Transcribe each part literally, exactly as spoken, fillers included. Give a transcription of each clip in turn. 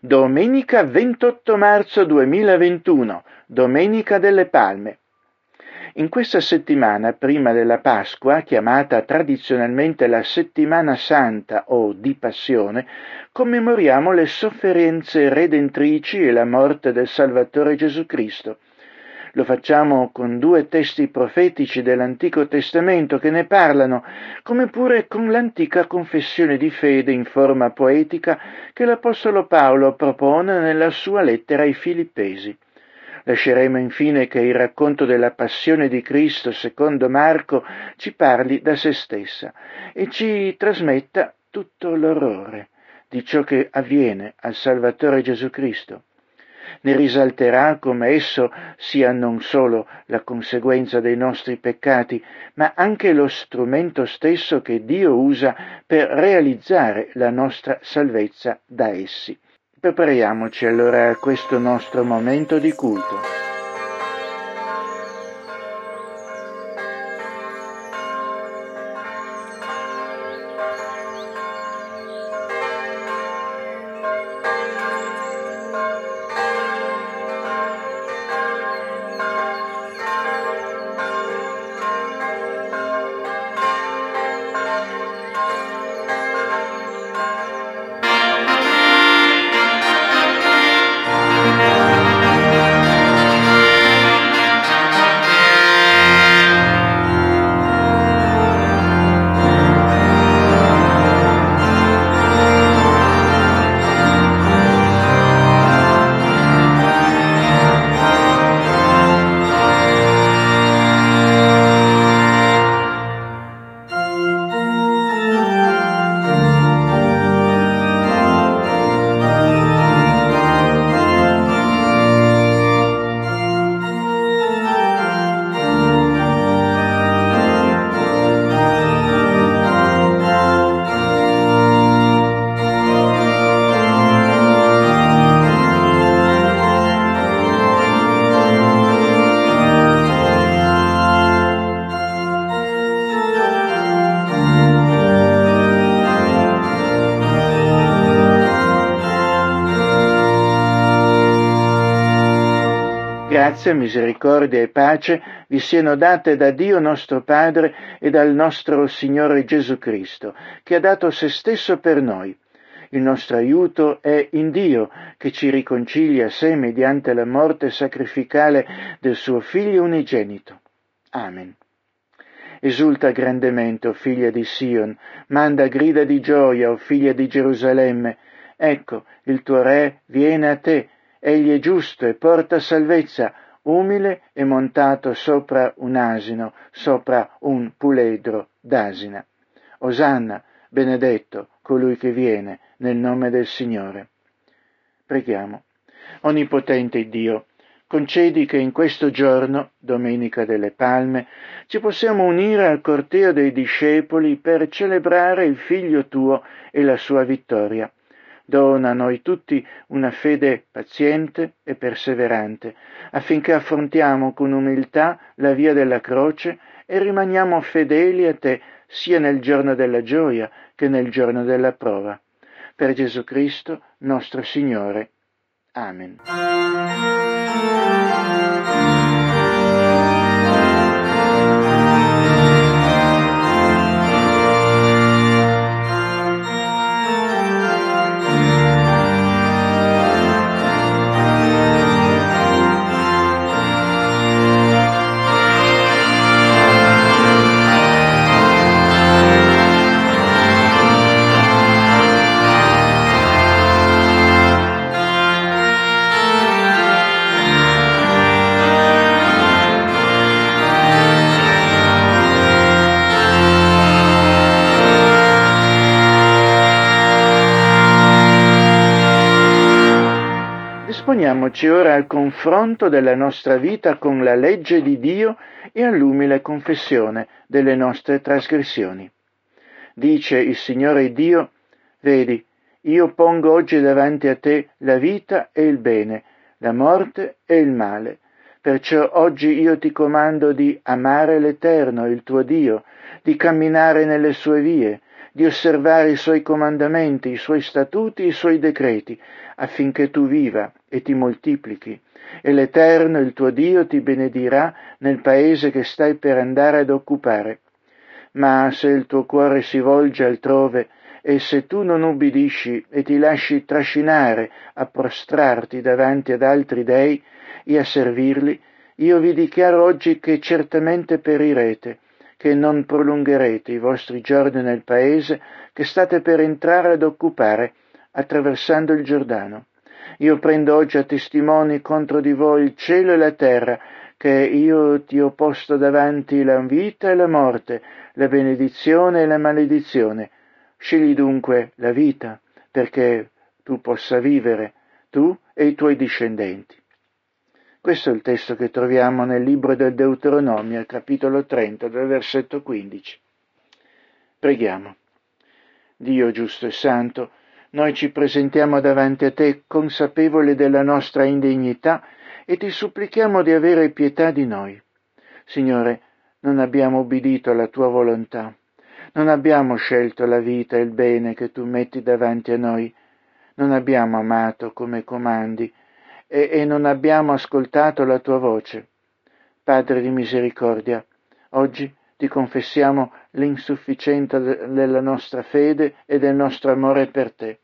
Domenica ventotto marzo duemilaventuno, Domenica delle Palme. In questa settimana prima della Pasqua, chiamata tradizionalmente la Settimana Santa o di Passione, commemoriamo le sofferenze redentrici e la morte del Salvatore Gesù Cristo. Lo facciamo con due testi profetici dell'Antico Testamento che ne parlano, come pure con l'antica confessione di fede in forma poetica che l'Apostolo Paolo propone nella sua lettera ai Filippesi. Lasceremo infine che il racconto della passione di Cristo secondo Marco ci parli da se stessa e ci trasmetta tutto l'orrore di ciò che avviene al Salvatore Gesù Cristo. Ne risalterà come esso sia non solo la conseguenza dei nostri peccati, ma anche lo strumento stesso che Dio usa per realizzare la nostra salvezza da essi. Prepariamoci allora a questo nostro momento di culto. Grazia, misericordia e pace vi siano date da Dio nostro Padre e dal nostro Signore Gesù Cristo, che ha dato se stesso per noi. Il nostro aiuto è in Dio, che ci riconcilia a sé mediante la morte sacrificale del suo Figlio unigenito. Amen. Esulta grandemente, o figlia di Sion, manda grida di gioia, o figlia di Gerusalemme. Ecco, il tuo Re viene a te. Egli è giusto e porta salvezza, umile e montato sopra un asino, sopra un puledro d'asina. Osanna, benedetto colui che viene nel nome del Signore. Preghiamo. Onnipotente Dio, concedi che in questo giorno, Domenica delle Palme, ci possiamo unire al corteo dei discepoli per celebrare il Figlio tuo e la sua vittoria. Dona a noi tutti una fede paziente e perseverante, affinché affrontiamo con umiltà la via della croce e rimaniamo fedeli a te sia nel giorno della gioia che nel giorno della prova. Per Gesù Cristo, nostro Signore. Amen. Poniamoci ora al confronto della nostra vita con la legge di Dio e all'umile confessione delle nostre trasgressioni. Dice il Signore Dio: vedi, io pongo oggi davanti a te la vita e il bene, la morte e il male. Perciò oggi io ti comando di amare l'Eterno, il tuo Dio, di camminare nelle sue vie, di osservare i suoi comandamenti, i suoi statuti, i suoi decreti, affinché tu viva e ti moltiplichi, e l'Eterno, il tuo Dio, ti benedirà nel paese che stai per andare ad occupare. Ma se il tuo cuore si volge altrove, e se tu non ubbidisci e ti lasci trascinare a prostrarti davanti ad altri dei e a servirli, io vi dichiaro oggi che certamente perirete, che non prolungherete i vostri giorni nel paese che state per entrare ad occupare, attraversando il Giordano. Io prendo oggi a testimoni contro di voi il cielo e la terra, che io ti ho posto davanti la vita e la morte, la benedizione e la maledizione. Scegli dunque la vita, perché tu possa vivere, tu e i tuoi discendenti. Questo è il testo che troviamo nel libro del Deuteronomio, capitolo trenta, dal versetto quindici. Preghiamo. Dio giusto e santo, noi ci presentiamo davanti a te consapevoli della nostra indignità e ti supplichiamo di avere pietà di noi. Signore, non abbiamo obbedito alla tua volontà, non abbiamo scelto la vita e il bene che tu metti davanti a noi, non abbiamo amato come comandi e, e non abbiamo ascoltato la tua voce. Padre di misericordia, oggi ti confessiamo l'insufficienza della nostra fede e del nostro amore per te.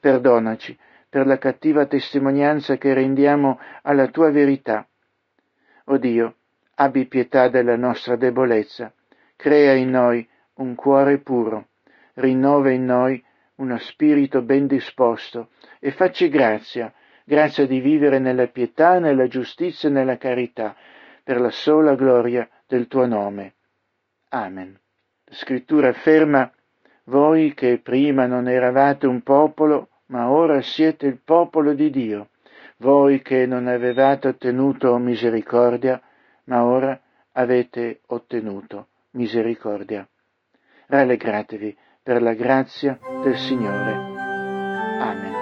Perdonaci per la cattiva testimonianza che rendiamo alla tua verità. O Dio, abbi pietà della nostra debolezza, crea in noi un cuore puro, rinnova in noi uno spirito ben disposto e facci grazia, grazia di vivere nella pietà, nella giustizia e nella carità, per la sola gloria del tuo nome. Amen. La Scrittura afferma: voi che prima non eravate un popolo, ma ora siete il popolo di Dio, voi che non avevate ottenuto misericordia, ma ora avete ottenuto misericordia. Rallegratevi per la grazia del Signore. Amen.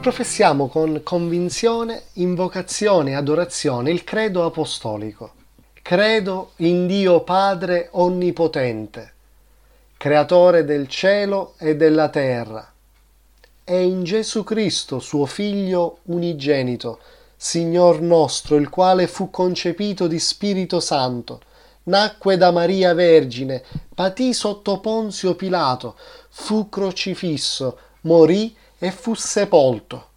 Professiamo con convinzione, invocazione e adorazione il credo apostolico. Credo in Dio Padre Onnipotente, Creatore del cielo e della terra, e in Gesù Cristo, suo Figlio unigenito, Signor nostro, il quale fu concepito di Spirito Santo, nacque da Maria Vergine, patì sotto Ponzio Pilato, fu crocifisso, morì e fu sepolto,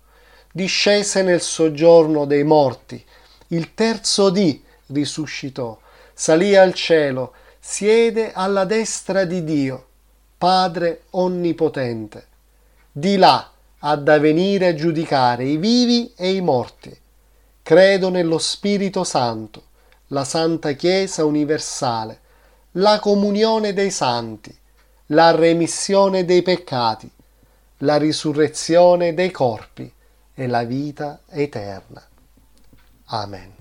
discese nel soggiorno dei morti, il terzo dì risuscitò, salì al cielo, siede alla destra di Dio, Padre Onnipotente, di là ad avvenire a giudicare i vivi e i morti. Credo nello Spirito Santo, la Santa Chiesa Universale, la comunione dei santi, la remissione dei peccati, la risurrezione dei corpi e la vita eterna. Amen.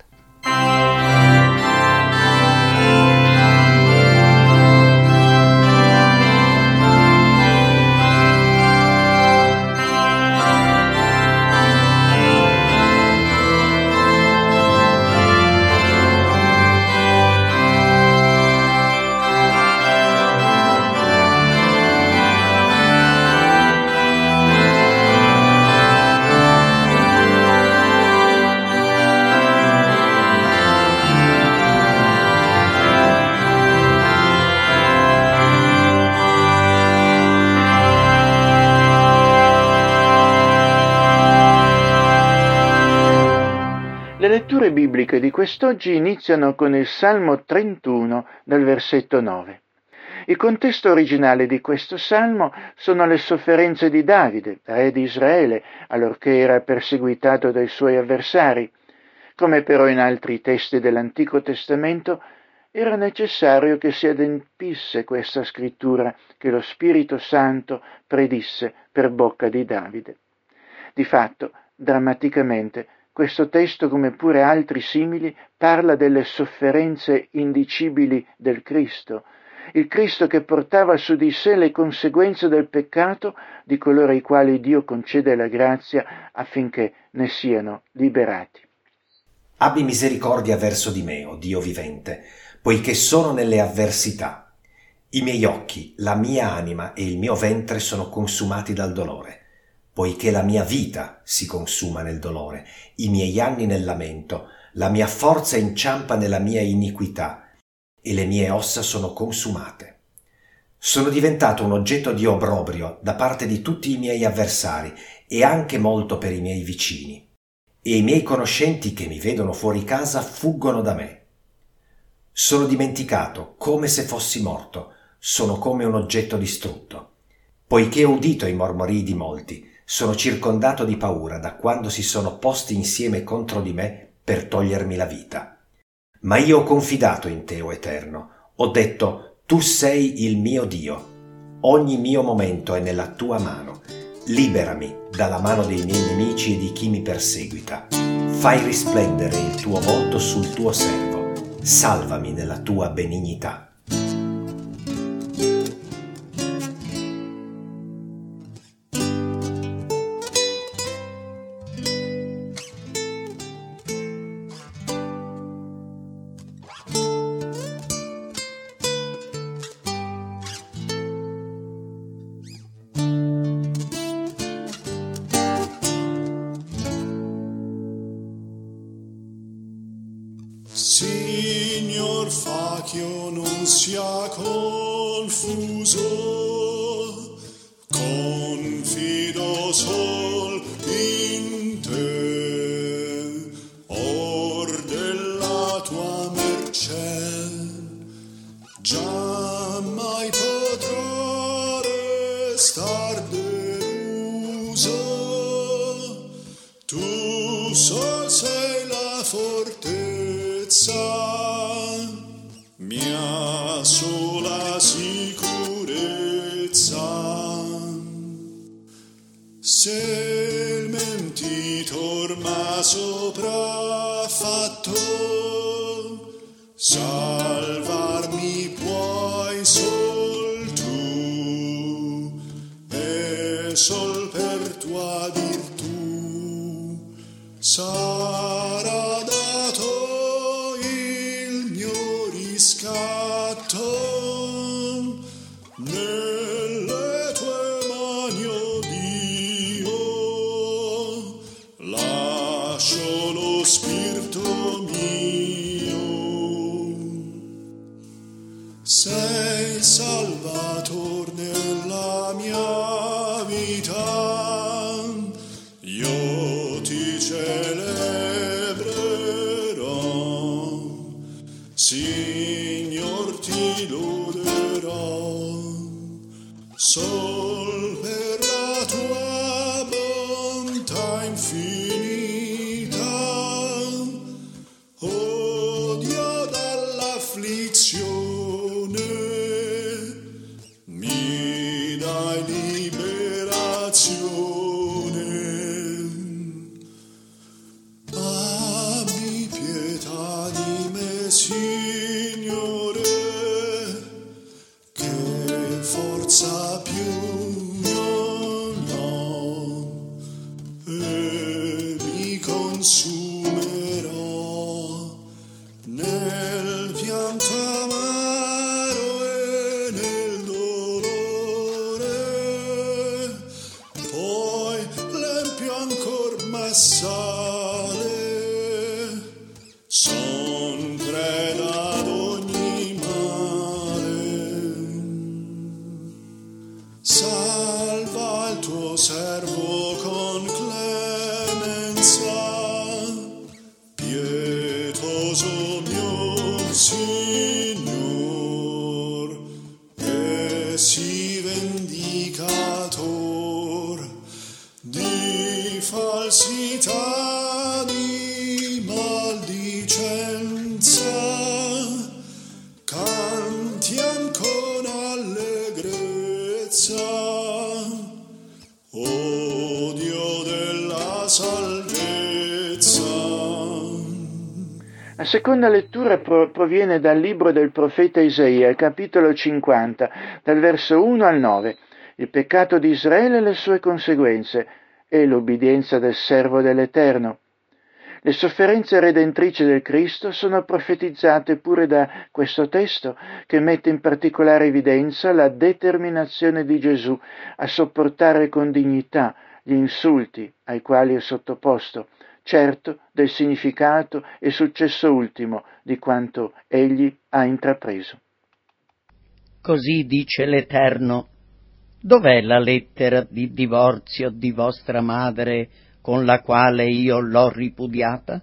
letture bibliche di quest'oggi iniziano con il Salmo trentuno, dal versetto nove. Il contesto originale di questo Salmo sono le sofferenze di Davide, re di Israele, allorché era perseguitato dai suoi avversari. Come però in altri testi dell'Antico Testamento, era necessario che si adempisse questa scrittura che lo Spirito Santo predisse per bocca di Davide. Di fatto, drammaticamente, questo testo, come pure altri simili, parla delle sofferenze indicibili del Cristo, il Cristo che portava su di sé le conseguenze del peccato di coloro ai quali Dio concede la grazia affinché ne siano liberati. Abbi misericordia verso di me, o Dio vivente, poiché sono nelle avversità. I miei occhi, la mia anima e il mio ventre sono consumati dal dolore, poiché la mia vita si consuma nel dolore, i miei anni nel lamento, la mia forza inciampa nella mia iniquità, e le mie ossa sono consumate. Sono diventato un oggetto di obbrobrio da parte di tutti i miei avversari e anche molto per i miei vicini, e i miei conoscenti che mi vedono fuori casa fuggono da me. Sono dimenticato come se fossi morto, sono come un oggetto distrutto. Poiché ho udito i mormorii di molti, sono circondato di paura da quando si sono posti insieme contro di me per togliermi la vita. Ma io ho confidato in te, o Eterno, ho detto, tu sei il mio Dio, ogni mio momento è nella tua mano, liberami dalla mano dei miei nemici e di chi mi perseguita, fai risplendere il tuo volto sul tuo servo, salvami nella tua benignità. Signor, fa che io non sia confuso, confido sol in te, or della tua mercè, già mai potrò restar deluso, tu sol sei la fortezza mia sola sicurezza. Se il mentitor m'ha sopraffatto, salvarmi puoi sol tu, e sol per tua virtù sarà scatto nelle tue mani, o Dio, lascio lo spirito mio. Sei il Salvatore nella mia vita, io ti celebrerò. Sì, ti loderò sol per la tua bontà infinita, o Dio dall'afflizione mi dai liberazione. Abbi pietà di me, Signore, forza più non ho, e mi consumerò nel pianto amaro e nel dolore, poi l'empio ancor massale, son preda. Salva il tuo servo con clemenza, pietà. falsità di maldicenza, cantiam con allegrezza, o Dio della salvezza. La seconda lettura pro- proviene dal libro del profeta Isaia, capitolo cinquanta, dal verso uno al nove. Il peccato di Israele e le sue conseguenze, e l'obbedienza del servo dell'Eterno. Le sofferenze redentrici del Cristo sono profetizzate pure da questo testo, che mette in particolare evidenza la determinazione di Gesù a sopportare con dignità gli insulti ai quali è sottoposto, certo del significato e successo ultimo di quanto egli ha intrapreso. Così dice l'Eterno: dov'è la lettera di divorzio di vostra madre con la quale io l'ho ripudiata?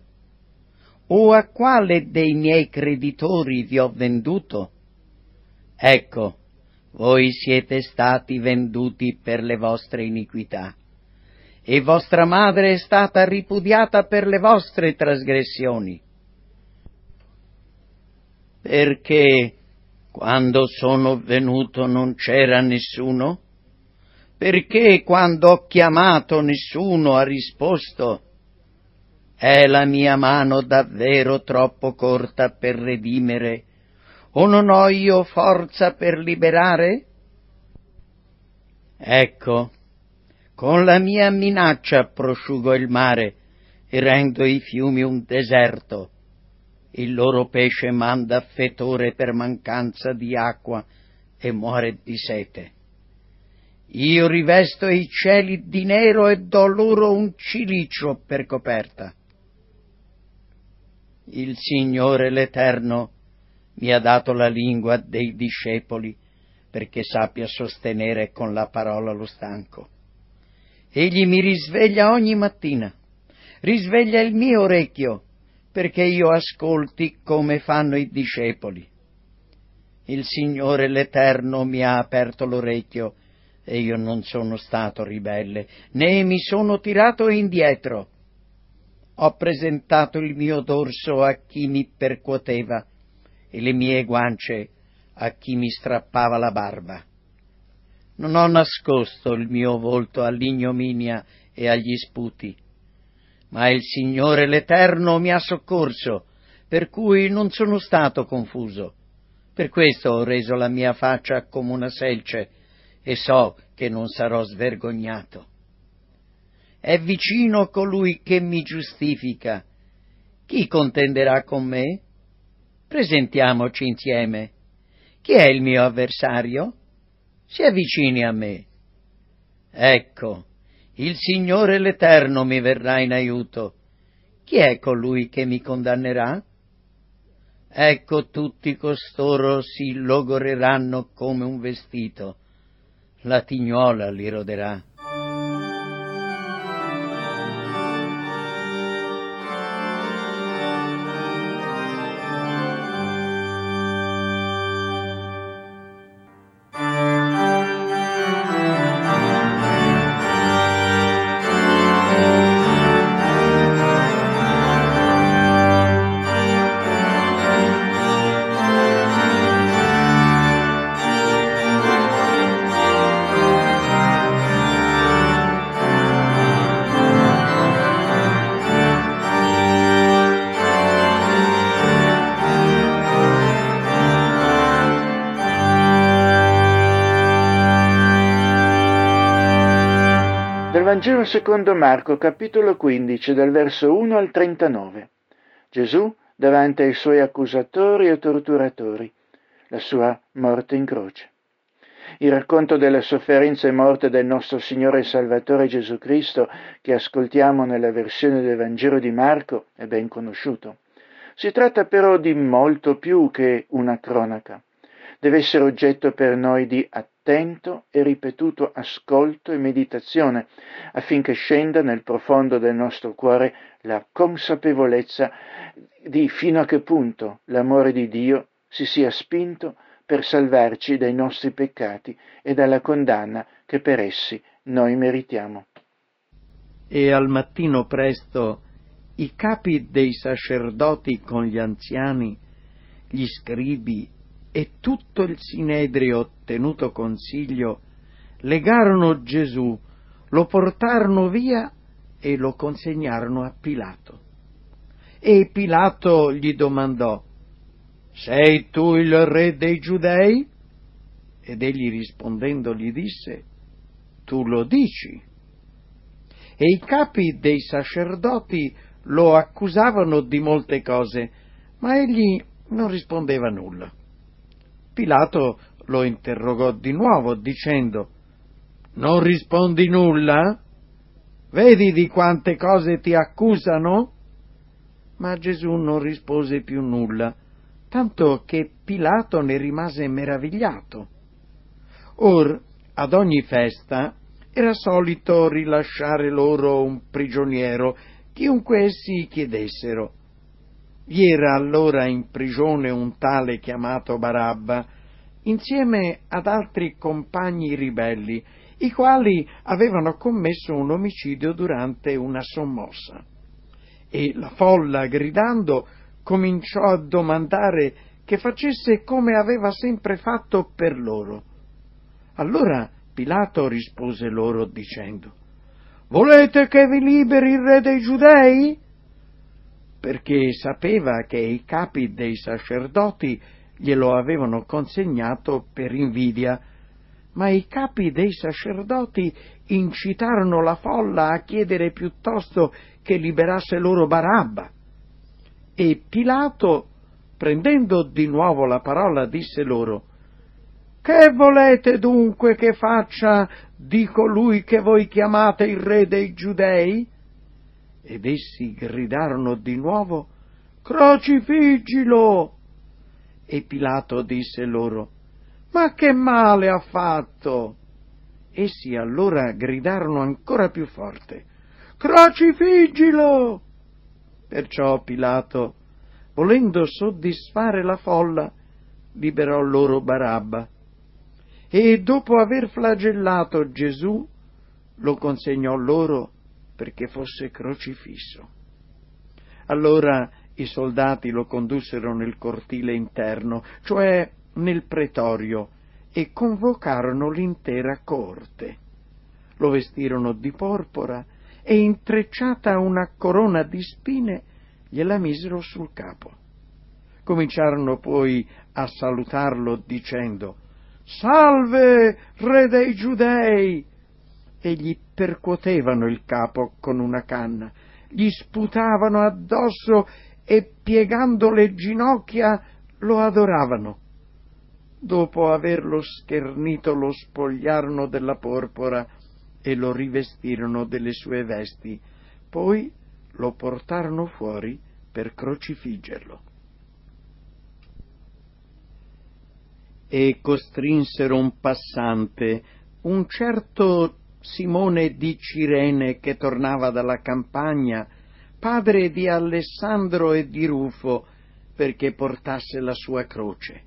O a quale dei miei creditori vi ho venduto? Ecco, voi siete stati venduti per le vostre iniquità, e vostra madre è stata ripudiata per le vostre trasgressioni. Perché quando sono venuto non c'era nessuno? Perché quando ho chiamato nessuno ha risposto? È la mia mano davvero troppo corta per redimere, o non ho io forza per liberare? Ecco, con la mia minaccia prosciugo il mare e rendo i fiumi un deserto. Il loro pesce manda fetore per mancanza di acqua e muore di sete. Io rivesto i cieli di nero e do loro un cilicio per coperta. Il Signore l'Eterno mi ha dato la lingua dei discepoli perché sappia sostenere con la parola lo stanco. Egli mi risveglia ogni mattina, risveglia il mio orecchio perché io ascolti come fanno i discepoli. Il Signore l'Eterno mi ha aperto l'orecchio e io non sono stato ribelle, né mi sono tirato indietro. Ho presentato il mio dorso a chi mi percuoteva e le mie guance a chi mi strappava la barba. Non ho nascosto il mio volto all'ignominia e agli sputi, ma il Signore l'Eterno mi ha soccorso, per cui non sono stato confuso. Per questo ho reso la mia faccia come una selce, e so che non sarò svergognato. È vicino colui che mi giustifica. Chi contenderà con me? Presentiamoci insieme. Chi è il mio avversario? Si avvicini a me. Ecco, il Signore l'Eterno mi verrà in aiuto. Chi è colui che mi condannerà? Ecco, tutti costoro si logoreranno come un vestito. La tignola li roderà. Vangelo secondo Marco, capitolo quindici, dal verso uno al trentanove. Gesù davanti ai suoi accusatori e torturatori, la sua morte in croce. Il racconto della sofferenza e morte del nostro Signore e Salvatore Gesù Cristo, che ascoltiamo nella versione del Vangelo di Marco, è ben conosciuto. Si tratta però di molto più che una cronaca. Deve essere oggetto per noi di attento e ripetuto ascolto e meditazione, affinché scenda nel profondo del nostro cuore la consapevolezza di fino a che punto l'amore di Dio si sia spinto per salvarci dai nostri peccati e dalla condanna che per essi noi meritiamo. e al mattino presto i capi dei sacerdoti con gli anziani, gli scribi e tutto il sinedrio tenuto consiglio legarono Gesù, lo portarono via e lo consegnarono a Pilato. E Pilato gli domandò: «Sei tu il re dei Giudei?» Ed egli rispondendo gli disse: «Tu lo dici». E i capi dei sacerdoti lo accusavano di molte cose, ma egli non rispondeva nulla. Pilato lo interrogò di nuovo, dicendo: «Non rispondi nulla? Vedi di quante cose ti accusano?» Ma Gesù non rispose più nulla, tanto che Pilato ne rimase meravigliato. Or, ad ogni festa, era solito rilasciare loro un prigioniero, chiunque essi chiedessero. Vi era allora in prigione un tale chiamato Barabba, insieme ad altri compagni ribelli, i quali avevano commesso un omicidio durante una sommossa. E la folla, gridando, cominciò a domandare che facesse come aveva sempre fatto per loro. Allora Pilato rispose loro dicendo: «Volete che vi liberi il re dei Giudei?» Perché sapeva che i capi dei sacerdoti glielo avevano consegnato per invidia, ma i capi dei sacerdoti incitarono la folla a chiedere piuttosto che liberasse loro Barabba. E Pilato, prendendo di nuovo la parola, disse loro: «Che volete dunque che faccia di colui che voi chiamate il re dei Giudei?» Ed essi gridarono di nuovo: «Crocifiggilo!» E Pilato disse loro: «Ma che male ha fatto?» Essi allora gridarono ancora più forte: «Crocifiggilo!» Perciò Pilato, volendo soddisfare la folla, liberò loro Barabba. E dopo aver flagellato Gesù, lo consegnò loro perché fosse crocifisso. Allora i soldati lo condussero nel cortile interno, cioè nel pretorio, e convocarono l'intera corte. Lo vestirono di porpora e, intrecciata una corona di spine, gliela misero sul capo. Cominciarono poi a salutarlo dicendo: «Salve, re dei Giudei!» E gli percuotevano il capo con una canna, gli sputavano addosso e, piegando le ginocchia, lo adoravano. Dopo averlo schernito, lo spogliarono della porpora e lo rivestirono delle sue vesti, poi lo portarono fuori per crocifiggerlo. E costrinsero un passante, un certo Simone di Cirene, che tornava dalla campagna, padre di Alessandro e di Rufo, perché portasse la sua croce.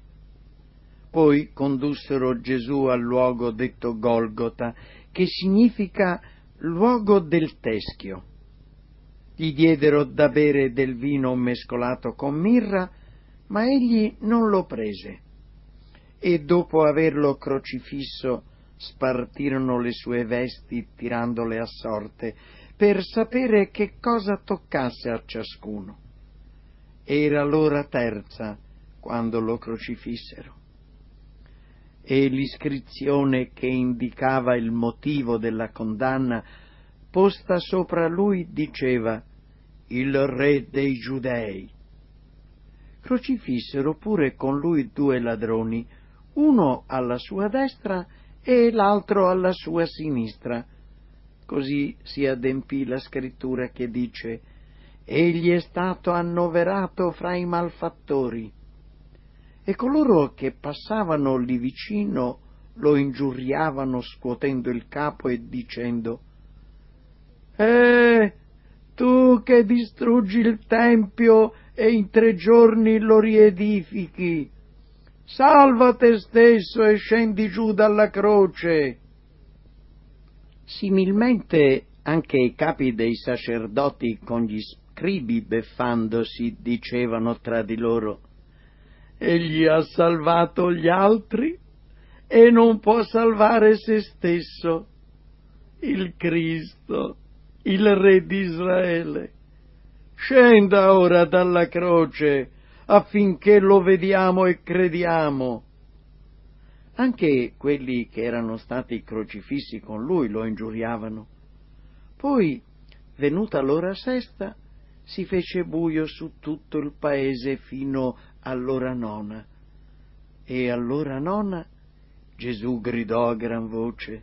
Poi condussero Gesù al luogo detto Golgota, che significa luogo del teschio. Gli diedero da bere del vino mescolato con mirra, ma egli non lo prese. E dopo averlo crocifisso spartirono le sue vesti tirandole a sorte per sapere che cosa toccasse a ciascuno. Era l'ora terza quando lo crocifissero. E l'iscrizione che indicava il motivo della condanna posta sopra lui diceva: «Il re dei Giudei». Crocifissero pure con lui due ladroni, uno alla sua destra e l'altro alla sua sinistra. Così si adempì la scrittura che dice: «Egli è stato annoverato fra i malfattori». E coloro che passavano lì vicino lo ingiuriavano scuotendo il capo e dicendo: «Eh, tu che distruggi il tempio e in tre giorni lo riedifichi! Salva te stesso e scendi giù dalla croce!» Similmente Anche i capi dei sacerdoti con gli scribi, beffandosi, dicevano tra di loro: «Egli ha salvato gli altri e non può salvare se stesso, il Cristo, il Re di Israele. Scenda ora dalla croce affinché lo vediamo e crediamo». Anche quelli che erano stati crocifissi con lui lo ingiuriavano. Poi, venuta l'ora sesta, si fece buio su tutto il paese fino all'ora nona. E all'ora nona Gesù gridò a gran voce: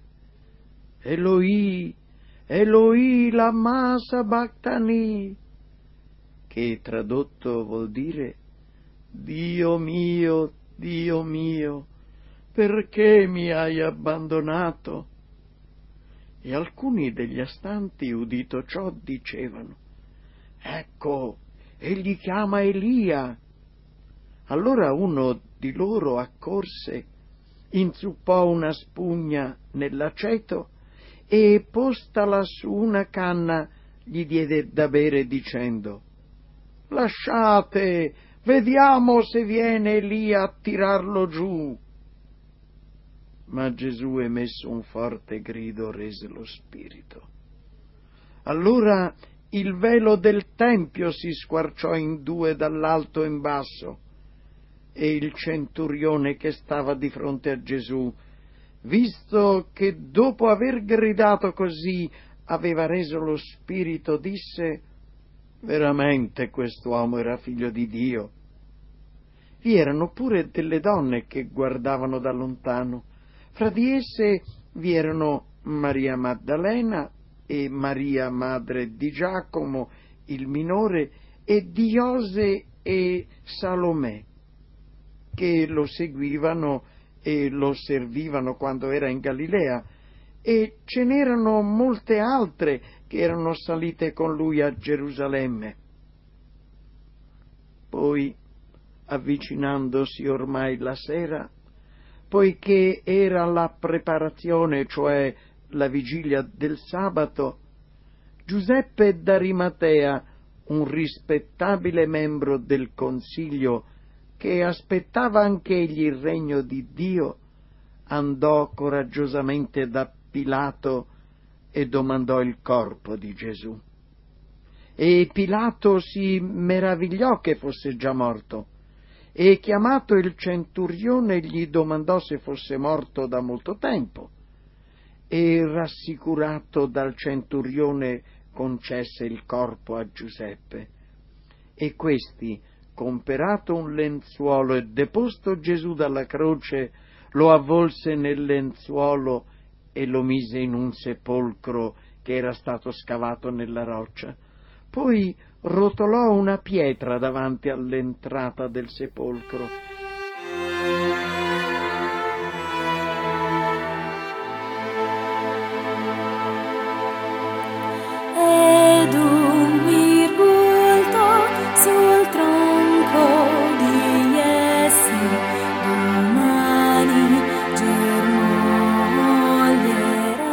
«Eloi, Eloi, lama sabachthani», che tradotto vuol dire: «Dio mio, Dio mio, perché mi hai abbandonato?» E alcuni degli astanti, udito ciò, dicevano: «Ecco, egli chiama Elia». Allora uno di loro accorse, inzuppò una spugna nell'aceto e, postala su una canna, gli diede da bere dicendo: «Lasciate, vediamo se viene Elia a tirarlo giù». Ma Gesù, emesso un forte grido, rese lo spirito. Allora il velo del tempio si squarciò in due dall'alto in basso, e il centurione che stava di fronte a Gesù, visto che dopo aver gridato così aveva reso lo spirito, disse: «Veramente quest'uomo era figlio di Dio». Vi erano pure delle donne che guardavano da lontano. Fra di esse vi erano Maria Maddalena e Maria, madre di Giacomo il minore, e di Iose e Salomè, che lo seguivano e lo servivano quando era in Galilea, e ce n'erano molte altre che erano salite con lui a Gerusalemme. Poi, avvicinandosi ormai la sera, poiché era la preparazione, cioè la vigilia del sabato, Giuseppe d'Arimatea, un rispettabile membro del Consiglio, che aspettava anch'egli il regno di Dio, andò coraggiosamente da Pilato e domandò il corpo di Gesù. E Pilato si meravigliò che fosse già morto, e chiamato il centurione gli domandò se fosse morto da molto tempo, e rassicurato dal centurione concesse il corpo a Giuseppe. E questi, comperato un lenzuolo e deposto Gesù dalla croce, lo avvolse nel lenzuolo e lo mise in un sepolcro che era stato scavato nella roccia. Poi rotolò una pietra davanti all'entrata del sepolcro. Ed un virgulto sul tronco di essi, domani germoglierà.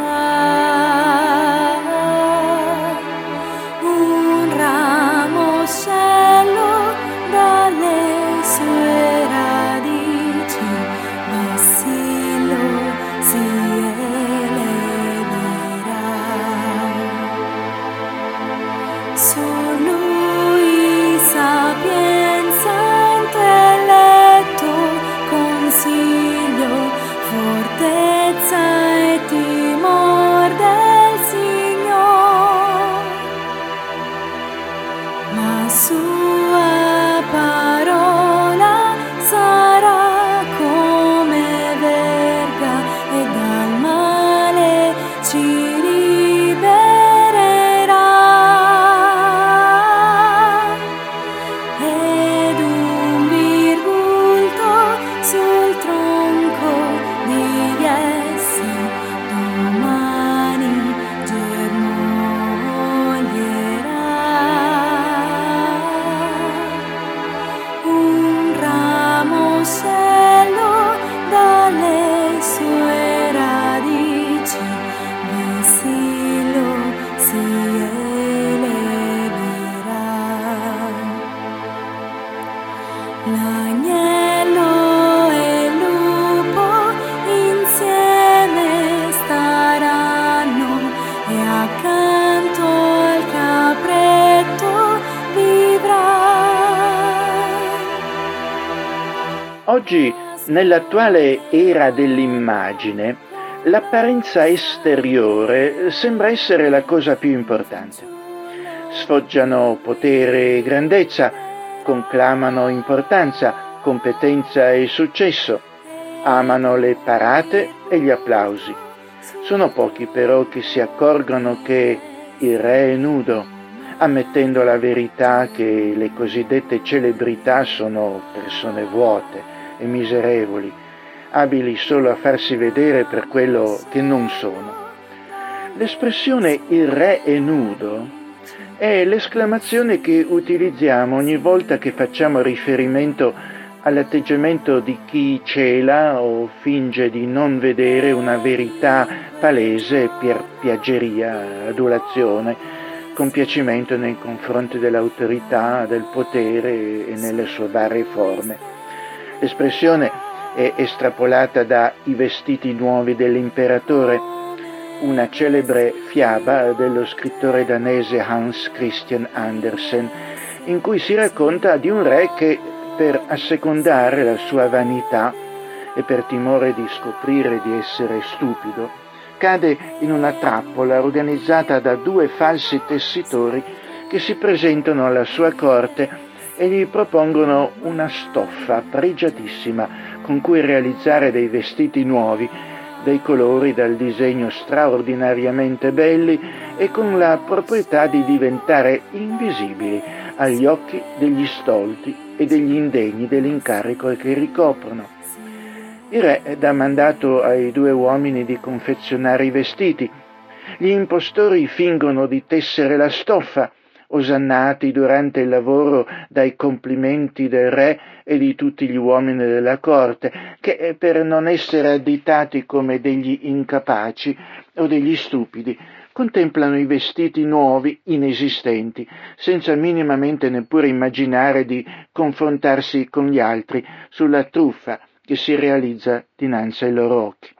Ci libererà. oggi, nell'attuale era dell'immagine, l'apparenza esteriore sembra essere la cosa più importante. Sfoggiano potere e grandezza, conclamano importanza, competenza e successo, amano le parate e gli applausi. Sono pochi però che si accorgono che il re è nudo, ammettendo la verità che le cosiddette celebrità sono persone vuote e miserevoli, abili solo a farsi vedere per quello che non sono. L'espressione "il re è nudo" è l'esclamazione che utilizziamo ogni volta che facciamo riferimento all'atteggiamento di chi cela o finge di non vedere una verità palese per piaggeria, adulazione, compiacimento nei confronti dell'autorità, del potere e nelle sue varie forme. L'espressione è estrapolata da "I vestiti nuovi dell'imperatore", una celebre fiaba dello scrittore danese Hans Christian Andersen, in cui si racconta di un re che, per assecondare la sua vanità e per timore di scoprire di essere stupido, cade in una trappola organizzata da due falsi tessitori che si presentano alla sua corte e gli propongono una stoffa pregiatissima con cui realizzare dei vestiti nuovi, dei colori dal disegno straordinariamente belli e con la proprietà di diventare invisibili agli occhi degli stolti e degli indegni dell'incarico che ricoprono. Il re dà mandato ai due uomini di confezionare i vestiti. Gli impostori fingono di tessere la stoffa, osannati durante il lavoro dai complimenti del re e di tutti gli uomini della corte, che per non essere additati come degli incapaci o degli stupidi, contemplano i vestiti nuovi, inesistenti, senza minimamente neppure immaginare di confrontarsi con gli altri sulla truffa che si realizza dinanzi ai loro occhi.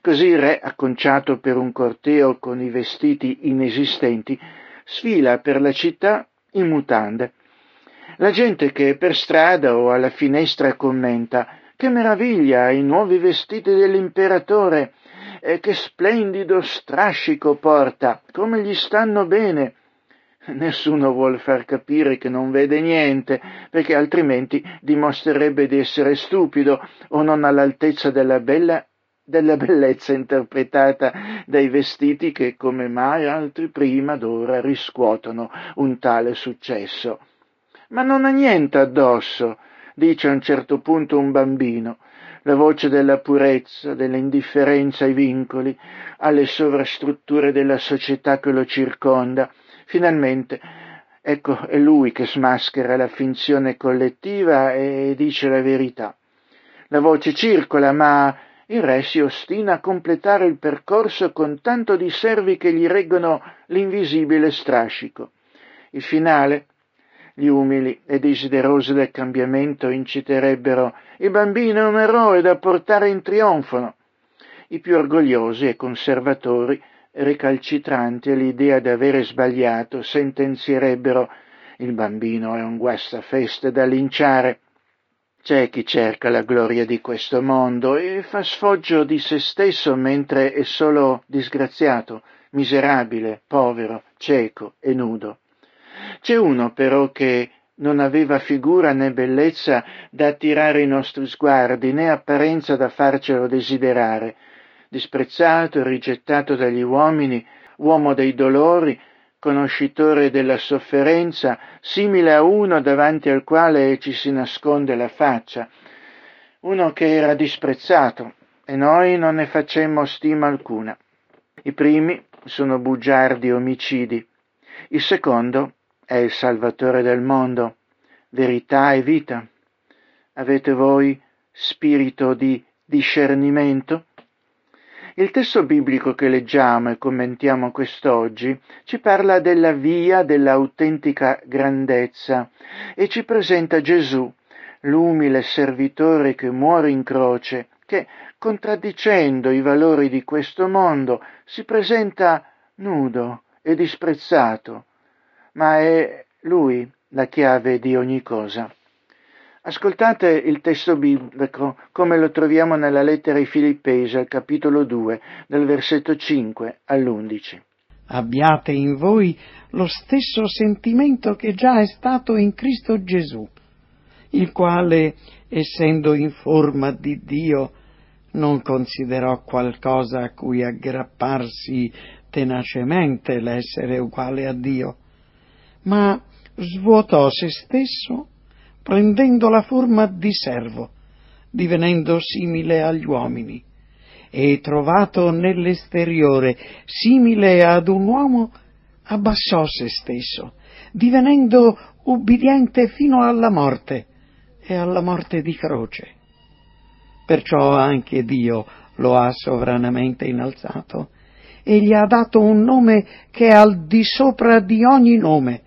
Così il re, acconciato per un corteo con i vestiti inesistenti, sfila per la città in mutande. La gente che per strada o alla finestra commenta: "Che meraviglia, i nuovi vestiti dell'imperatore, e che splendido strascico porta, come gli stanno bene!" Nessuno vuol far capire che non vede niente, perché altrimenti dimostrerebbe di essere stupido o non all'altezza della bella, della bellezza interpretata dai vestiti che, come mai altri prima d'ora, riscuotono un tale successo. "Ma non ha niente addosso", dice a un certo punto un bambino. La voce della purezza, dell'indifferenza ai vincoli, alle sovrastrutture della società che lo circonda. Finalmente, ecco, è lui che smaschera la finzione collettiva e dice la verità. La voce circola, ma il re si ostina a completare il percorso con tanto di servi che gli reggono l'invisibile strascico. Il finale, gli umili e desiderosi del cambiamento inciterebbero: "Il bambino è un eroe da portare in trionfo". I più orgogliosi e conservatori, recalcitranti all'idea di avere sbagliato, sentenzierebbero: "Il bambino è un guastafeste da linciare". C'è chi cerca la gloria di questo mondo e fa sfoggio di se stesso mentre è solo disgraziato, miserabile, povero, cieco e nudo. C'è uno però che non aveva figura né bellezza da attirare i nostri sguardi, né apparenza da farcelo desiderare, disprezzato e rigettato dagli uomini, uomo dei dolori, conoscitore della sofferenza, simile a uno davanti al quale ci si nasconde la faccia, uno che era disprezzato e noi non ne facemmo stima alcuna. I primi sono bugiardi omicidi, il secondo è il Salvatore del mondo, verità e vita. Avete voi spirito di discernimento? Il testo biblico che leggiamo e commentiamo quest'oggi ci parla della via dell'autentica grandezza e ci presenta Gesù, l'umile servitore che muore in croce, che, contraddicendo i valori di questo mondo, si presenta nudo e disprezzato, ma è Lui la chiave di ogni cosa. Ascoltate il testo biblico come lo troviamo nella lettera ai Filippesi, al capitolo due, dal versetto cinque all'undici. Abbiate in voi lo stesso sentimento che già è stato in Cristo Gesù, il quale, essendo in forma di Dio, non considerò qualcosa a cui aggrapparsi tenacemente l'essere uguale a Dio, ma svuotò se stesso prendendo la forma di servo, divenendo simile agli uomini, e trovato nell'esteriore simile ad un uomo, abbassò se stesso, divenendo ubbidiente fino alla morte, e alla morte di croce. Perciò anche Dio lo ha sovranamente innalzato e gli ha dato un nome che è al di sopra di ogni nome,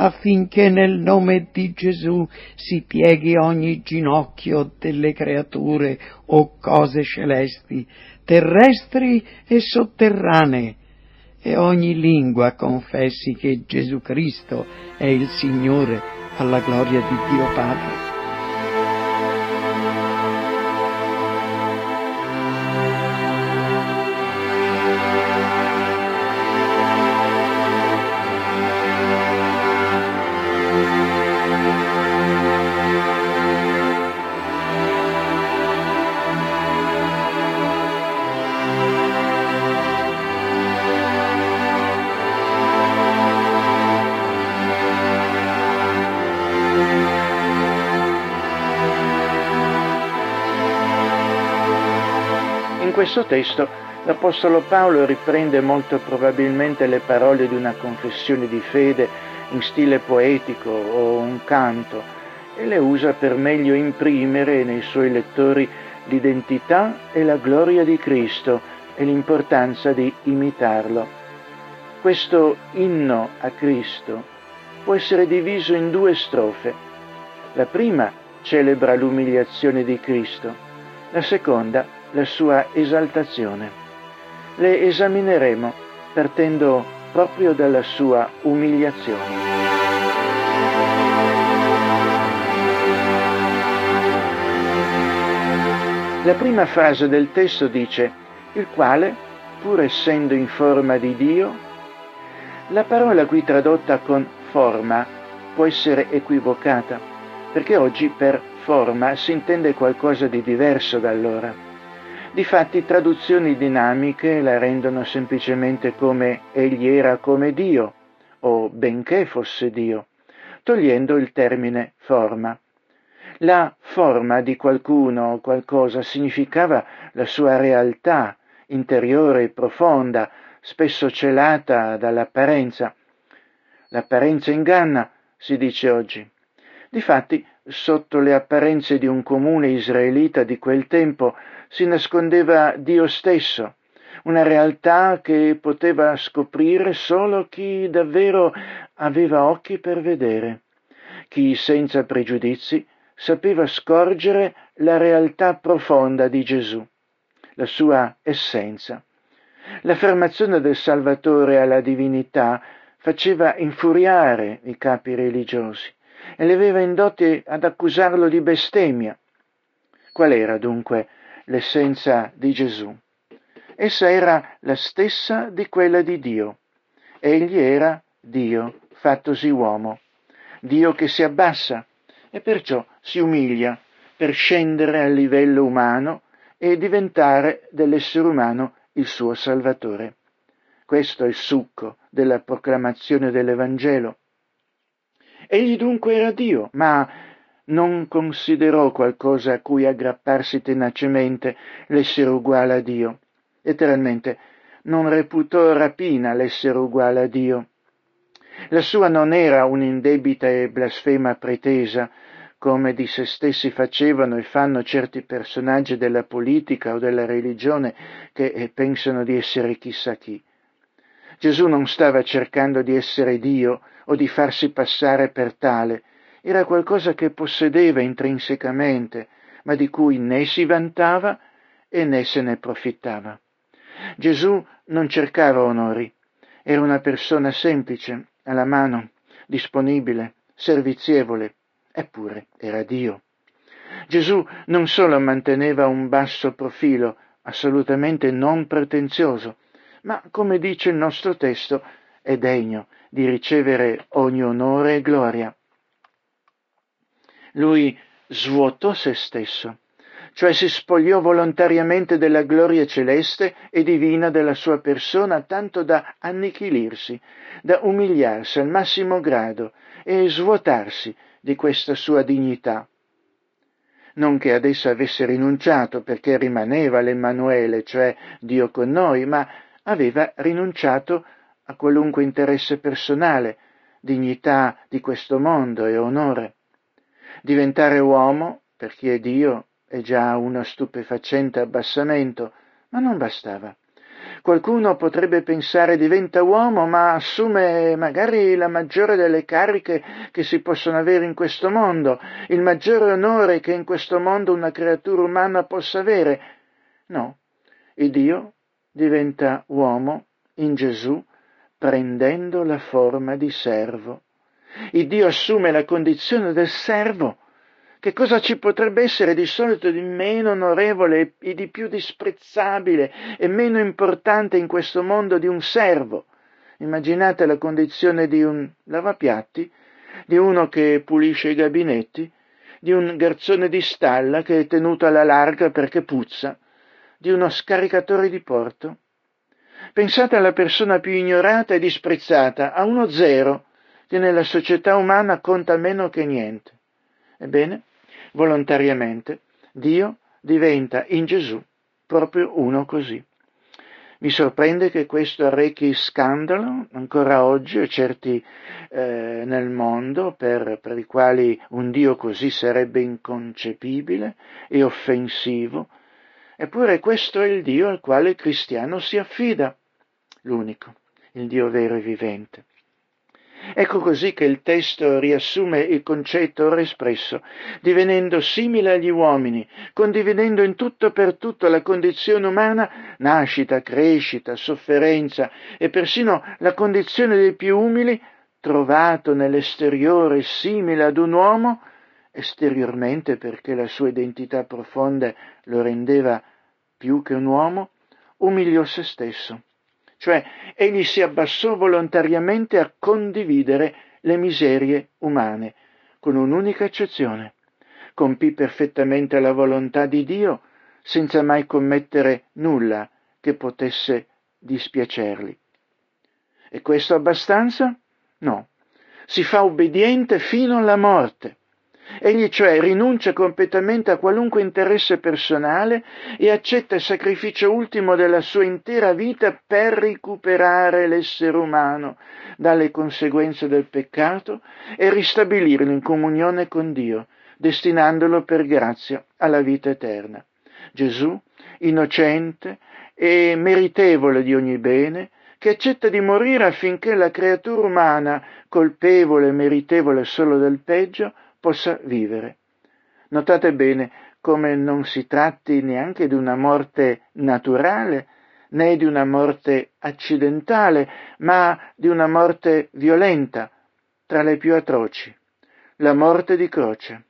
affinché nel nome di Gesù si pieghi ogni ginocchio delle creature o cose celesti, terrestri e sotterranee, e ogni lingua confessi che Gesù Cristo è il Signore, alla gloria di Dio Padre. In questo testo l'Apostolo Paolo riprende molto probabilmente le parole di una confessione di fede in stile poetico o un canto e le usa per meglio imprimere nei suoi lettori l'identità e la gloria di Cristo e l'importanza di imitarlo. Questo inno a Cristo può essere diviso in due strofe. La prima celebra l'umiliazione di Cristo, la seconda la sua esaltazione. Le esamineremo partendo proprio dalla sua umiliazione. La prima frase del testo dice: il quale, pur essendo in forma di Dio. La parola qui tradotta con forma può essere equivocata, perché oggi per forma si intende qualcosa di diverso da allora. Difatti traduzioni dinamiche la rendono semplicemente come egli era come Dio o benché fosse Dio, togliendo il termine forma. La forma di qualcuno o qualcosa significava la sua realtà interiore e profonda, spesso celata dall'apparenza. L'apparenza inganna, si dice oggi. Difatti, sotto le apparenze di un comune israelita di quel tempo si nascondeva Dio stesso, una realtà che poteva scoprire solo chi davvero aveva occhi per vedere, chi senza pregiudizi sapeva scorgere la realtà profonda di Gesù, la sua essenza. L'affermazione del Salvatore alla divinità faceva infuriare i capi religiosi e li aveva indotti ad accusarlo di bestemmia. Qual era dunque l'essenza di Gesù? Essa era la stessa di quella di Dio. Egli era Dio, fattosi uomo, Dio che si abbassa e perciò si umilia per scendere al livello umano e diventare dell'essere umano il suo Salvatore. Questo è il succo della proclamazione dell'Evangelo. Egli dunque era Dio, ma non considerò qualcosa a cui aggrapparsi tenacemente l'essere uguale a Dio. Letteralmente, non reputò rapina l'essere uguale a Dio. La sua non era un'indebita e blasfema pretesa, come di se stessi facevano e fanno certi personaggi della politica o della religione che pensano di essere chissà chi. Gesù non stava cercando di essere Dio o di farsi passare per tale, era qualcosa che possedeva intrinsecamente, ma di cui né si vantava e né se ne approfittava. Gesù non cercava onori, era una persona semplice, alla mano, disponibile, servizievole. eppure era Dio. Gesù non solo manteneva un basso profilo, assolutamente non pretenzioso, ma, come dice il nostro testo, è degno di ricevere ogni onore e gloria. Lui svuotò se stesso, cioè si spogliò volontariamente della gloria celeste e divina della sua persona, tanto da annichilirsi, da umiliarsi al massimo grado e svuotarsi di questa sua dignità. Non che ad essa avesse rinunciato, perché rimaneva l'Emmanuele, cioè Dio con noi, ma aveva rinunciato a qualunque interesse personale, dignità di questo mondo e onore. Diventare uomo, per chi è Dio, è già uno stupefacente abbassamento, ma non bastava. Qualcuno potrebbe pensare: diventa uomo, ma assume magari la maggiore delle cariche che si possono avere in questo mondo, il maggiore onore che in questo mondo una creatura umana possa avere. No, il Dio diventa uomo in Gesù prendendo la forma di servo. Il Dio assume la condizione del servo. Che cosa ci potrebbe essere di solito di meno onorevole e di più disprezzabile e meno importante in questo mondo di un servo? Immaginate la condizione di un lavapiatti, di uno che pulisce i gabinetti, di un garzone di stalla che è tenuto alla larga perché puzza, di uno scaricatore di porto. Pensate alla persona più ignorata e disprezzata, a uno zero, che nella società umana conta meno che niente. Ebbene, volontariamente, Dio diventa in Gesù proprio uno così. Mi sorprende che questo arrechi scandalo ancora oggi, e certi eh, nel mondo, per, per i quali un Dio così sarebbe inconcepibile e offensivo. Eppure questo è il Dio al quale il cristiano si affida, l'unico, il Dio vero e vivente. Ecco così che il testo riassume il concetto ora espresso, divenendo simile agli uomini, condividendo in tutto per tutto la condizione umana, nascita, crescita, sofferenza e persino la condizione dei più umili, trovato nell'esteriore simile ad un uomo, esteriormente perché la sua identità profonda lo rendeva più che un uomo, umiliò se stesso. Cioè, egli si abbassò volontariamente a condividere le miserie umane, con un'unica eccezione. Compì perfettamente la volontà di Dio, senza mai commettere nulla che potesse dispiacergli. E questo abbastanza? No. Si fa obbediente fino alla morte. Egli, cioè, rinuncia completamente a qualunque interesse personale e accetta il sacrificio ultimo della sua intera vita per recuperare l'essere umano dalle conseguenze del peccato e ristabilirlo in comunione con Dio, destinandolo per grazia alla vita eterna. Gesù, innocente e meritevole di ogni bene, che accetta di morire affinché la creatura umana, colpevole e meritevole solo del peggio, possa vivere. Notate bene come non si tratti neanche di una morte naturale, né di una morte accidentale, ma di una morte violenta, tra le più atroci, la morte di croce,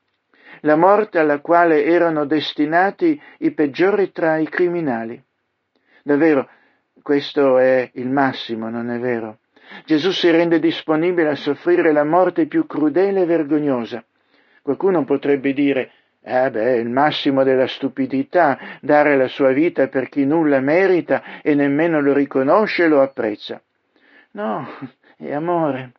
la morte alla quale erano destinati i peggiori tra i criminali. Davvero, questo è il massimo, non è vero? Gesù si rende disponibile a soffrire la morte più crudele e vergognosa. Qualcuno potrebbe dire: eh beh, il massimo della stupidità, dare la sua vita per chi nulla merita e nemmeno lo riconosce e lo apprezza. No, è amore.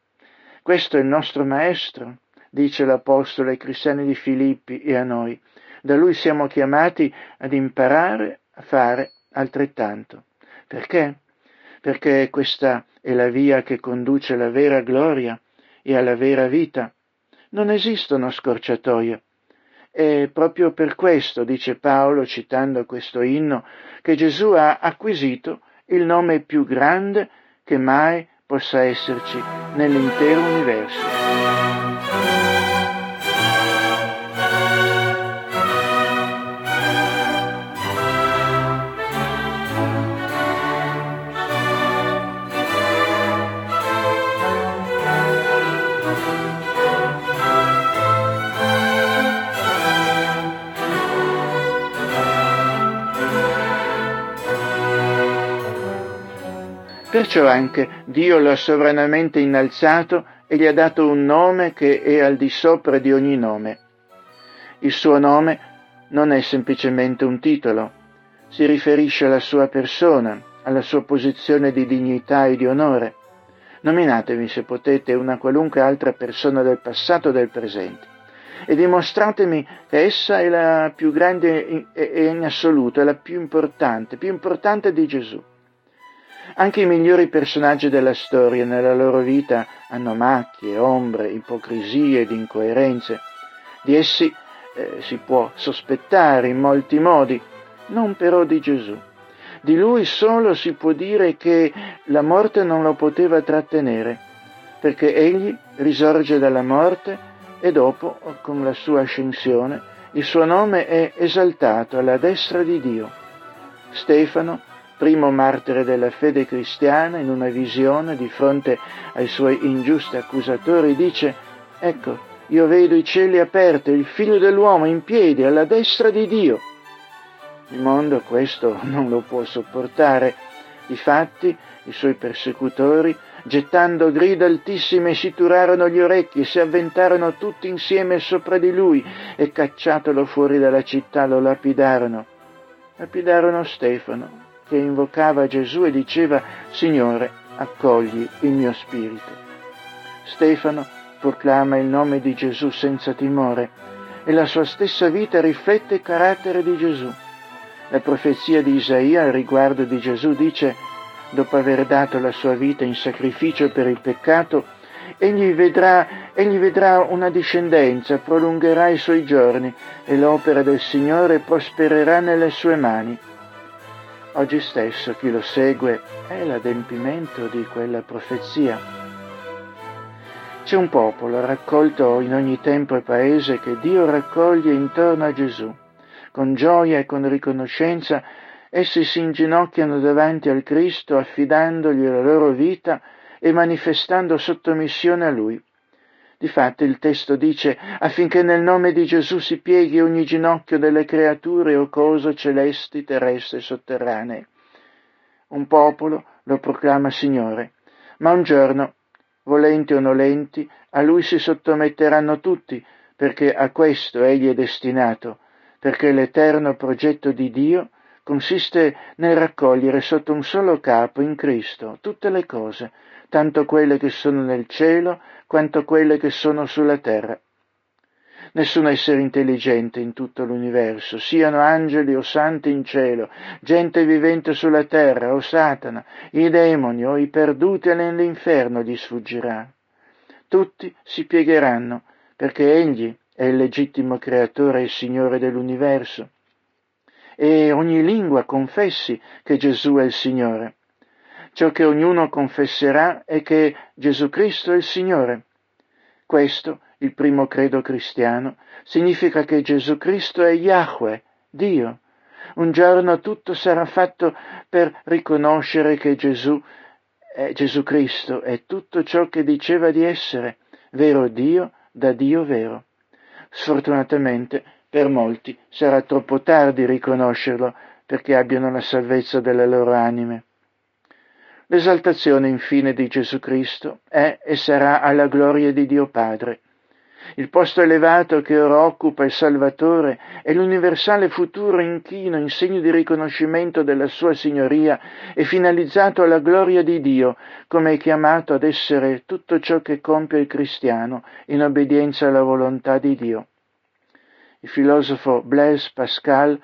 Questo è il nostro Maestro, dice l'Apostolo ai cristiani di Filippi e a noi. Da Lui siamo chiamati ad imparare a fare altrettanto. Perché? Perché questa è la via che conduce alla vera gloria e alla vera vita. Non esistono scorciatoie. È proprio per questo, dice Paolo, citando questo inno, che Gesù ha acquisito il nome più grande che mai possa esserci nell'intero universo. Thank you. Perciò anche Dio lo ha sovranamente innalzato e gli ha dato un nome che è al di sopra di ogni nome. Il suo nome non è semplicemente un titolo, si riferisce alla sua persona, alla sua posizione di dignità e di onore. Nominatevi, se potete, una qualunque altra persona del passato o del presente e dimostratemi che essa è la più grande e in assoluto, è la più importante, più importante di Gesù. Anche i migliori personaggi della storia nella loro vita hanno macchie, ombre, ipocrisie ed incoerenze. Di essi eh, si può sospettare in molti modi, non però di Gesù. Di lui solo si può dire che la morte non lo poteva trattenere, perché egli risorge dalla morte e dopo, con la sua ascensione, il suo nome è esaltato alla destra di Dio. Stefano, primo martire della fede cristiana, in una visione di fronte ai suoi ingiusti accusatori, dice: «Ecco, io vedo i cieli aperti, il Figlio dell'uomo in piedi alla destra di Dio». Il mondo questo non lo può sopportare. Difatti, i suoi persecutori, gettando grida altissime, si turarono gli orecchi, si avventarono tutti insieme sopra di lui e, cacciatolo fuori dalla città, lo lapidarono. Lapidarono Stefano, che invocava Gesù e diceva: «Signore, accogli il mio spirito». Stefano proclama il nome di Gesù senza timore e la sua stessa vita riflette il carattere di Gesù. La profezia di Isaia al riguardo di Gesù dice: «Dopo aver dato la sua vita in sacrificio per il peccato, egli vedrà, egli vedrà una discendenza, prolungherà i suoi giorni e l'opera del Signore prospererà nelle sue mani». Oggi stesso chi lo segue è l'adempimento di quella profezia. C'è un popolo raccolto in ogni tempo e paese che Dio raccoglie intorno a Gesù. Con gioia e con riconoscenza essi si inginocchiano davanti al Cristo, affidandogli la loro vita e manifestando sottomissione a Lui. Difatti il testo dice: «Affinché nel nome di Gesù si pieghi ogni ginocchio delle creature o cose celesti, terrestri e sotterranee». Un popolo lo proclama Signore, ma un giorno, volenti o nolenti, a Lui si sottometteranno tutti, perché a questo Egli è destinato, perché l'eterno progetto di Dio consiste nel raccogliere sotto un solo capo, in Cristo, tutte le cose, tanto quelle che sono nel cielo quanto quelle che sono sulla terra. Nessun essere intelligente in tutto l'universo, siano angeli o santi in cielo, gente vivente sulla terra o Satana, i demoni o i perduti nell'inferno gli sfuggirà. Tutti si piegheranno, perché Egli è il legittimo creatore e Signore dell'universo, e ogni lingua confessi che Gesù è il Signore. Ciò che ognuno confesserà è che Gesù Cristo è il Signore. Questo, il primo credo cristiano, significa che Gesù Cristo è Yahweh, Dio. Un giorno tutto sarà fatto per riconoscere che Gesù, eh, Gesù Cristo è tutto ciò che diceva di essere, vero Dio da Dio vero. Sfortunatamente, per molti sarà troppo tardi riconoscerlo perché abbiano la salvezza delle loro anime. L'esaltazione infine di Gesù Cristo è e sarà alla gloria di Dio Padre. Il posto elevato che ora occupa il Salvatore è l'universale futuro inchino in segno di riconoscimento della sua signoria e finalizzato alla gloria di Dio, come è chiamato ad essere tutto ciò che compie il cristiano in obbedienza alla volontà di Dio. Il filosofo Blaise Pascal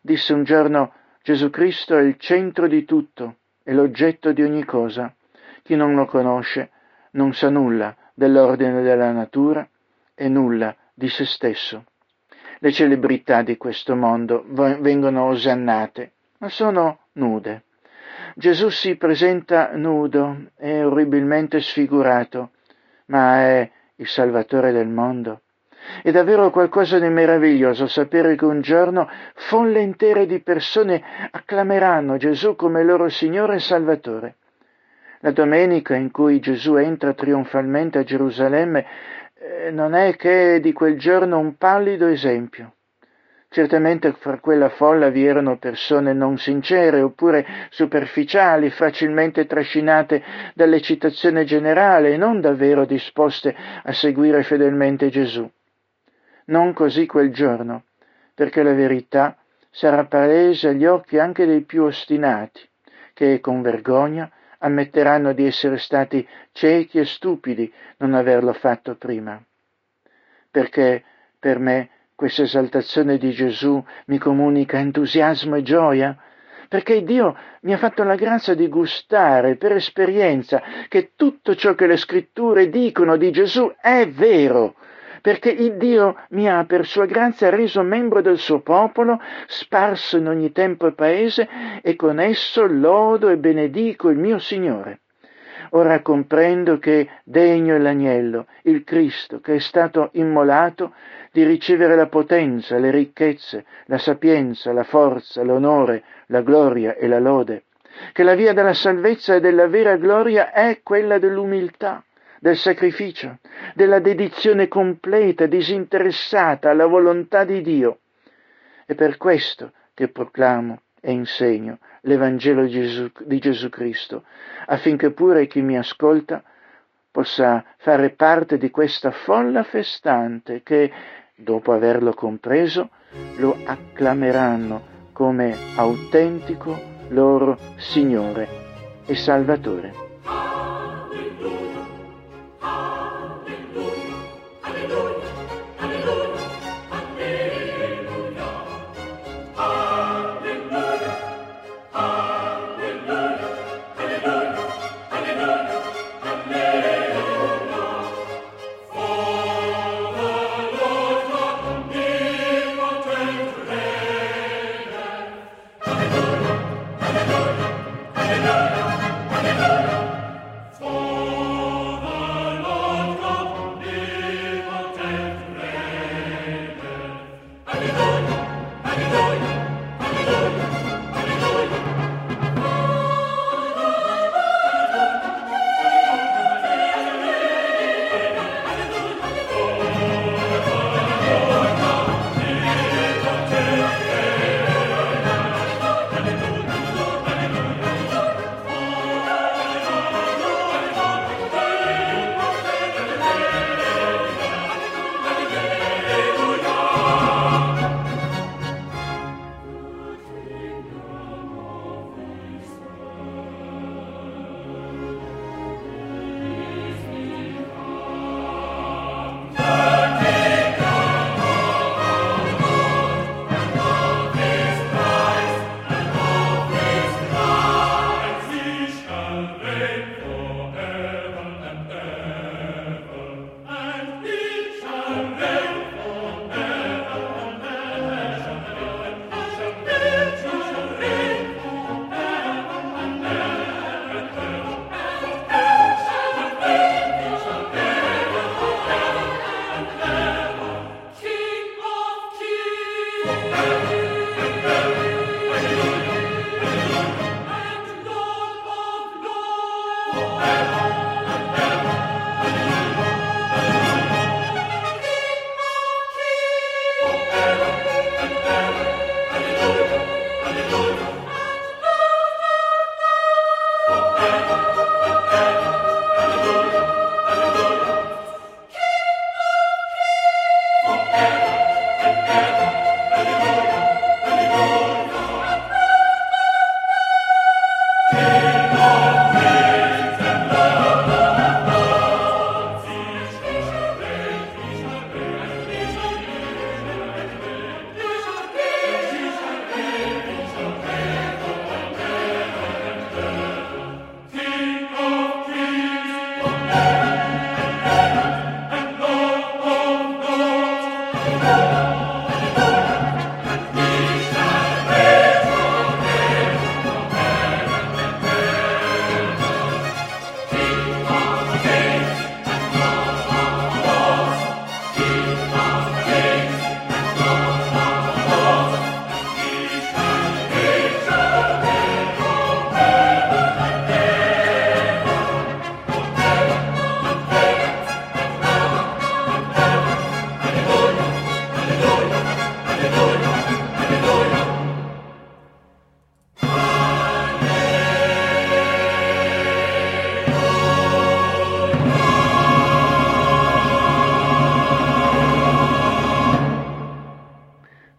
disse un giorno: «Gesù Cristo è il centro di tutto, è l'oggetto di ogni cosa. Chi non lo conosce non sa nulla dell'ordine della natura e nulla di se stesso». Le celebrità di questo mondo vengono osannate, ma sono nude. Gesù si presenta nudo e orribilmente sfigurato, ma è il Salvatore del mondo. È davvero qualcosa di meraviglioso sapere che un giorno folle intere di persone acclameranno Gesù come loro Signore e Salvatore. La domenica in cui Gesù entra trionfalmente a Gerusalemme eh, non è che di quel giorno un pallido esempio. Certamente fra quella folla vi erano persone non sincere oppure superficiali, facilmente trascinate dall'eccitazione generale e non davvero disposte a seguire fedelmente Gesù. Non così quel giorno, perché la verità sarà palese agli occhi anche dei più ostinati, che con vergogna ammetteranno di essere stati ciechi e stupidi non averlo fatto prima. Perché per me questa esaltazione di Gesù mi comunica entusiasmo e gioia, perché Dio mi ha fatto la grazia di gustare per esperienza che tutto ciò che le Scritture dicono di Gesù è vero, perché il Dio mi ha per sua grazia reso membro del suo popolo, sparso in ogni tempo e paese, e con esso lodo e benedico il mio Signore. Ora comprendo che degno è l'agnello, il Cristo, che è stato immolato, di ricevere la potenza, le ricchezze, la sapienza, la forza, l'onore, la gloria e la lode, che la via della salvezza e della vera gloria è quella dell'umiltà, del sacrificio, della dedizione completa, disinteressata alla volontà di Dio. È per questo che proclamo e insegno l'Evangelo di Gesù, di Gesù Cristo, affinché pure chi mi ascolta possa fare parte di questa folla festante che, dopo averlo compreso, lo acclameranno come autentico loro Signore e Salvatore. Hallelujah!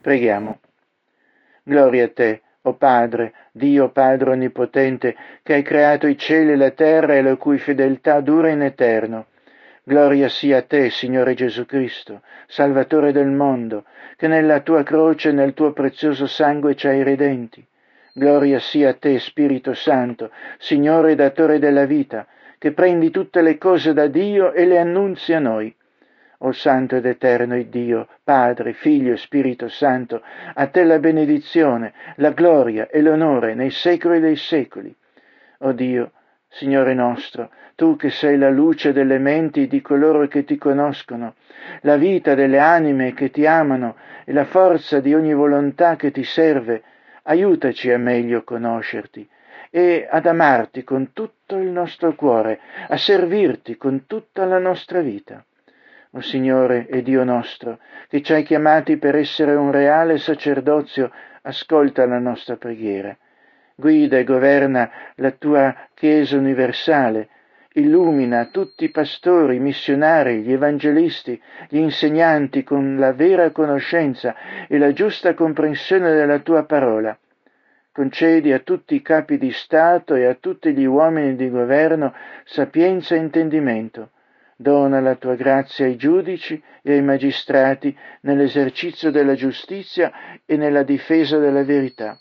Preghiamo. Gloria a te, o Padre, Dio Padre Onnipotente, che hai creato i cieli e la terra e la cui fedeltà dura in eterno. Gloria sia a te, Signore Gesù Cristo, Salvatore del mondo, che nella tua croce e nel tuo prezioso sangue ci hai redenti. Gloria sia a te, Spirito Santo, Signore e Datore della vita, che prendi tutte le cose da Dio e le annunzi a noi. O Santo ed Eterno Dio, Padre, Figlio e Spirito Santo, a te la benedizione, la gloria e l'onore nei secoli dei secoli. O Dio, Signore nostro, tu che sei la luce delle menti di coloro che ti conoscono, la vita delle anime che ti amano e la forza di ogni volontà che ti serve, aiutaci a meglio conoscerti e ad amarti con tutto il nostro cuore, a servirti con tutta la nostra vita. O Signore e Dio nostro, che ci hai chiamati per essere un reale sacerdozio, ascolta la nostra preghiera. Guida e governa la tua Chiesa universale, illumina tutti i pastori, i missionari, gli evangelisti, gli insegnanti con la vera conoscenza e la giusta comprensione della tua parola. Concedi a tutti i capi di Stato e a tutti gli uomini di governo sapienza e intendimento. Dona la tua grazia ai giudici e ai magistrati nell'esercizio della giustizia e nella difesa della verità.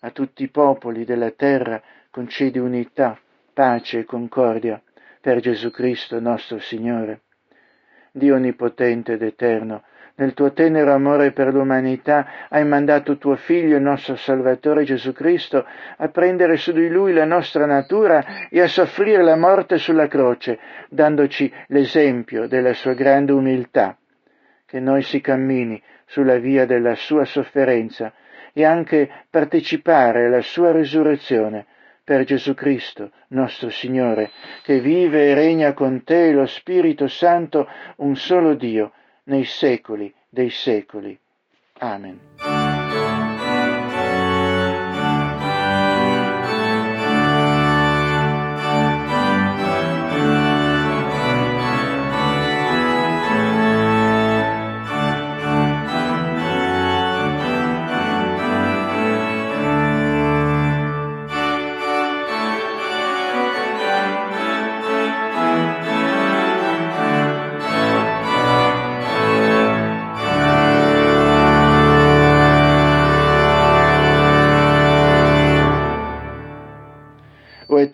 A tutti i popoli della terra concedi unità, pace e concordia per Gesù Cristo nostro Signore. Dio Onnipotente ed Eterno, nel tuo tenero amore per l'umanità hai mandato tuo Figlio, il nostro Salvatore Gesù Cristo, a prendere su di Lui la nostra natura e a soffrire la morte sulla croce, dandoci l'esempio della sua grande umiltà. Che noi si cammini sulla via della sua sofferenza e anche partecipare alla sua risurrezione per Gesù Cristo, nostro Signore, che vive e regna con te e lo Spirito Santo, un solo Dio, nei secoli dei secoli. Amen.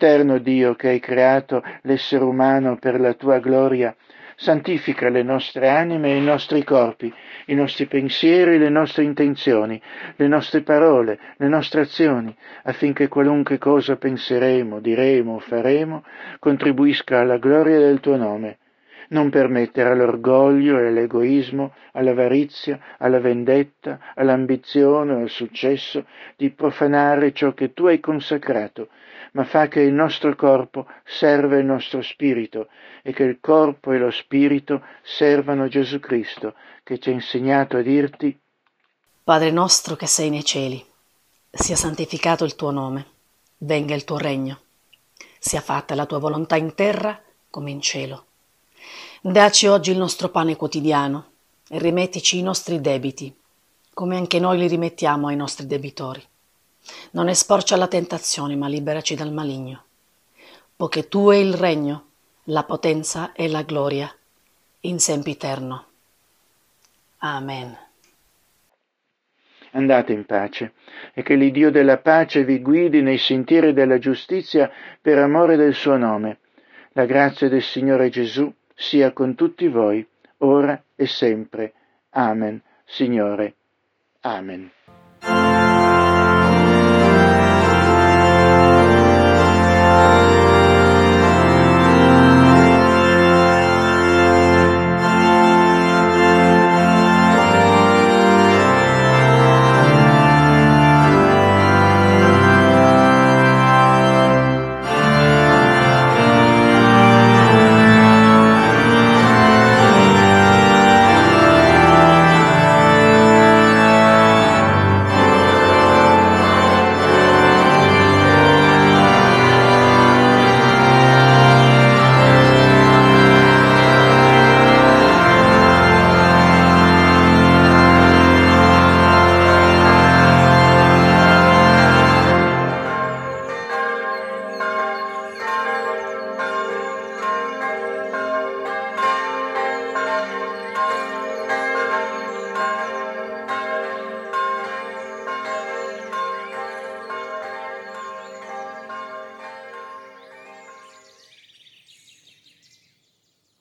Eterno Dio che hai creato l'essere umano per la tua gloria, santifica le nostre anime e i nostri corpi, i nostri pensieri, le nostre intenzioni, le nostre parole, le nostre azioni, affinché qualunque cosa penseremo, diremo o faremo contribuisca alla gloria del tuo nome. Non permettere all'orgoglio e all'egoismo, all'avarizia, alla vendetta, all'ambizione o al successo di profanare ciò che tu hai consacrato, ma fa che il nostro corpo serva il nostro spirito e che il corpo e lo spirito servano Gesù Cristo, che ci ha insegnato a dirti: Padre nostro che sei nei cieli, sia santificato il tuo nome, venga il tuo regno, sia fatta la tua volontà in terra come in cielo. Dacci oggi il nostro pane quotidiano e rimettici i nostri debiti, come anche noi li rimettiamo ai nostri debitori. Non esporci alla tentazione, ma liberaci dal maligno. Poiché tu è il regno, la potenza e la gloria, in sempiterno. Amen. Andate in pace, e che l'Iddio della pace vi guidi nei sentieri della giustizia per amore del suo nome. La grazia del Signore Gesù sia con tutti voi, ora e sempre. Amen, Signore. Amen.